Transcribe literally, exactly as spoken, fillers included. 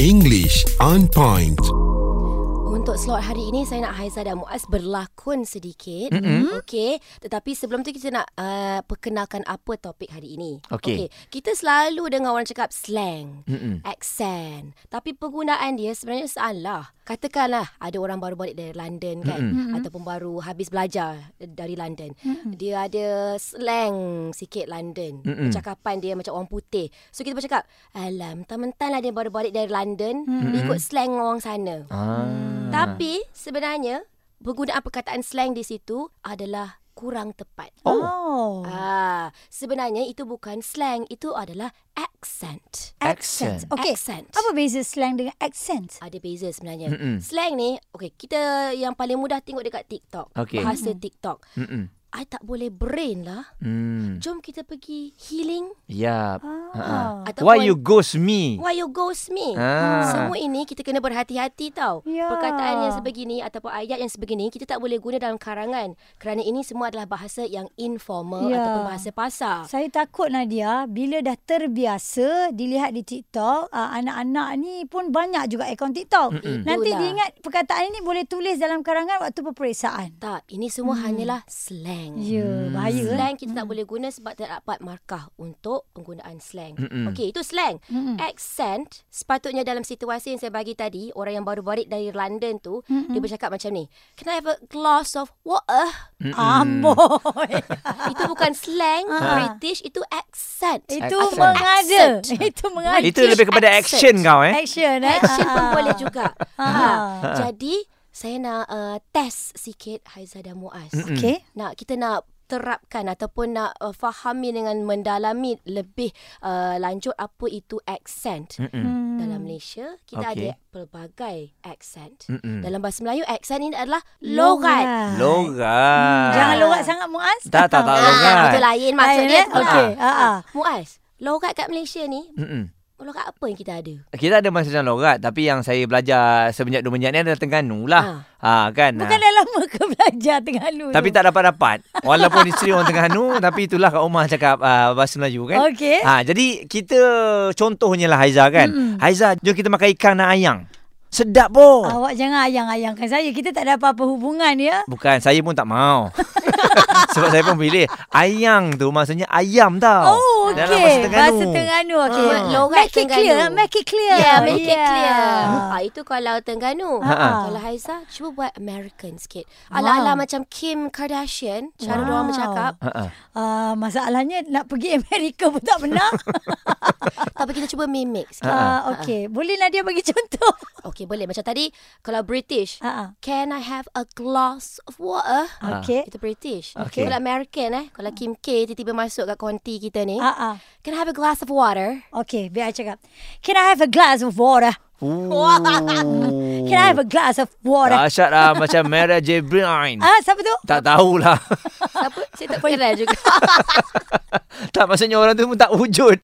English on Point. Untuk slot hari ini saya nak Haizah dan Muaz berlakon sedikit. Mm-hmm. Okey, tetapi sebelum tu kita nak uh, perkenalkan apa topik hari ini. Okey. Okay. Kita selalu dengar orang cakap slang, mm-hmm. accent, tapi penggunaan dia sebenarnya salah. Katakanlah ada orang baru balik dari London kan, mm-hmm. ataupun baru habis belajar dari London. Mm-hmm. Dia ada slang sikit London. Mm-hmm. Percakapan dia macam orang putih. So kita bercakap, alam, mentang-mentang lah dia baru balik dari London, mm-hmm. ikut slang orang sana. Ah. Tapi sebenarnya penggunaan perkataan slang di situ adalah kurang tepat. Oh. Ah, sebenarnya itu bukan slang, itu adalah accent. Accent. Okey. Apa beza slang dengan accent? Ada beza sebenarnya. Mm-mm. Slang ni, okey, kita yang paling mudah tengok dekat TikTok. Okay. Bahasa Mm-mm. TikTok. Mm-mm. I tak boleh brain lah. Mm. Jom kita pergi healing. Ya. Yep. Ah. Uh-huh. Why you ghost me? Why you ghost me? Ah. Semua ini kita kena berhati-hati tau. Yeah. Perkataan yang sebegini ataupun ayat yang sebegini kita tak boleh guna dalam karangan. Kerana ini semua adalah bahasa yang informal, yeah. ataupun bahasa pasar. Saya takut Nadia, bila dah terbiasa dilihat di TikTok, uh, anak-anak ni pun banyak juga akaun TikTok. Mm-mm. Nanti itulah. Dia ingat perkataan ini boleh tulis dalam karangan waktu peperiksaan. Tak, ini semua mm. hanyalah slang. Ya, yeah, bahaya. Slang kita tak mm. boleh guna sebab tak dapat markah untuk penggunaan slang. Mm-mm. Okey, itu slang. Mm-mm. Accent, sepatutnya dalam situasi yang saya bagi tadi, orang yang baru balik dari London tu, Mm-mm. dia bercakap macam ni. Can I have a glass of water? Amboi. Itu bukan slang, British, itu accent. Itu accent. mengada. Itu mengada. Itu lebih kepada accent. action kau eh. Action eh. Action pun boleh juga. Ha. Jadi saya nak uh, test sikit Haizah dan Muaz. Okay. Nak, kita nak terapkan ataupun nak uh, fahami dengan mendalami lebih uh, lanjut apa itu accent. Mm-mm. Dalam Malaysia, kita okay. ada pelbagai accent. Mm-mm. Dalam bahasa Melayu, accent ini adalah logat. Logat. Hmm, jangan logat sangat Muaz. Tak, tak, tak logat. Itu lain maksud dia. Okay. Muaz, logat kat Malaysia ni... Mm-mm. Logat apa yang kita ada? Kita ada macam logat. Tapi yang saya belajar semenjak dua menjak ni adalah Terengganu lah. Ha. Ha, kan? Bukan dah lama ke belajar Terengganu? Tapi tu tak dapat-dapat. Walaupun isteri orang Terengganu. Tapi itulah Kak Omar cakap uh, bahasa Melayu kan. Okay. Ha, jadi kita contohnya lah Haizah kan. Mm-hmm. Haizah, jom kita makan ikan nak ayang. Sedap po. Awak jangan ayang-ayangkan saya. Kita tak ada apa-apa hubungan ya. Bukan, saya pun tak mau. Sebab saya pun pilih ayang tu maksudnya ayam tau. Oh, okay. Dalam bahasa Terengganu. Bahasa Terengganu. Okay. Ha. Logat make it Terengganu. Clear. Make it clear. Yeah, make yeah. it clear. Ha, itu kalau Terengganu. Ha. Ha. Kalau Haizah, cuba buat American sikit. Wow. Ala-ala macam Kim Kardashian. Cara wow. diorang bercakap. Ha. Ha. Uh, masalahnya nak pergi Amerika pun tak benar. Tapi kita cuba mimik sikit. Uh, okay. Ha. Boleh Nadia bagi contoh? Okay, boleh. Macam tadi, kalau British. Ha. Can I have a glass of water? Okay. Itu British. Okay. Kalau American eh, kalau Kim K tiba-tiba masuk kat konti kita ni. Uh-uh. Can I have a glass of water? Okay, biar I cakap. Can I have a glass of water? Can I have a glass of water? Asyik lah macam Mary J. Brine. Ah, siapa tu? Tak tahulah. Siapa? Saya tak pernah juga. Tak, maksudnya orang tu pun tak wujud.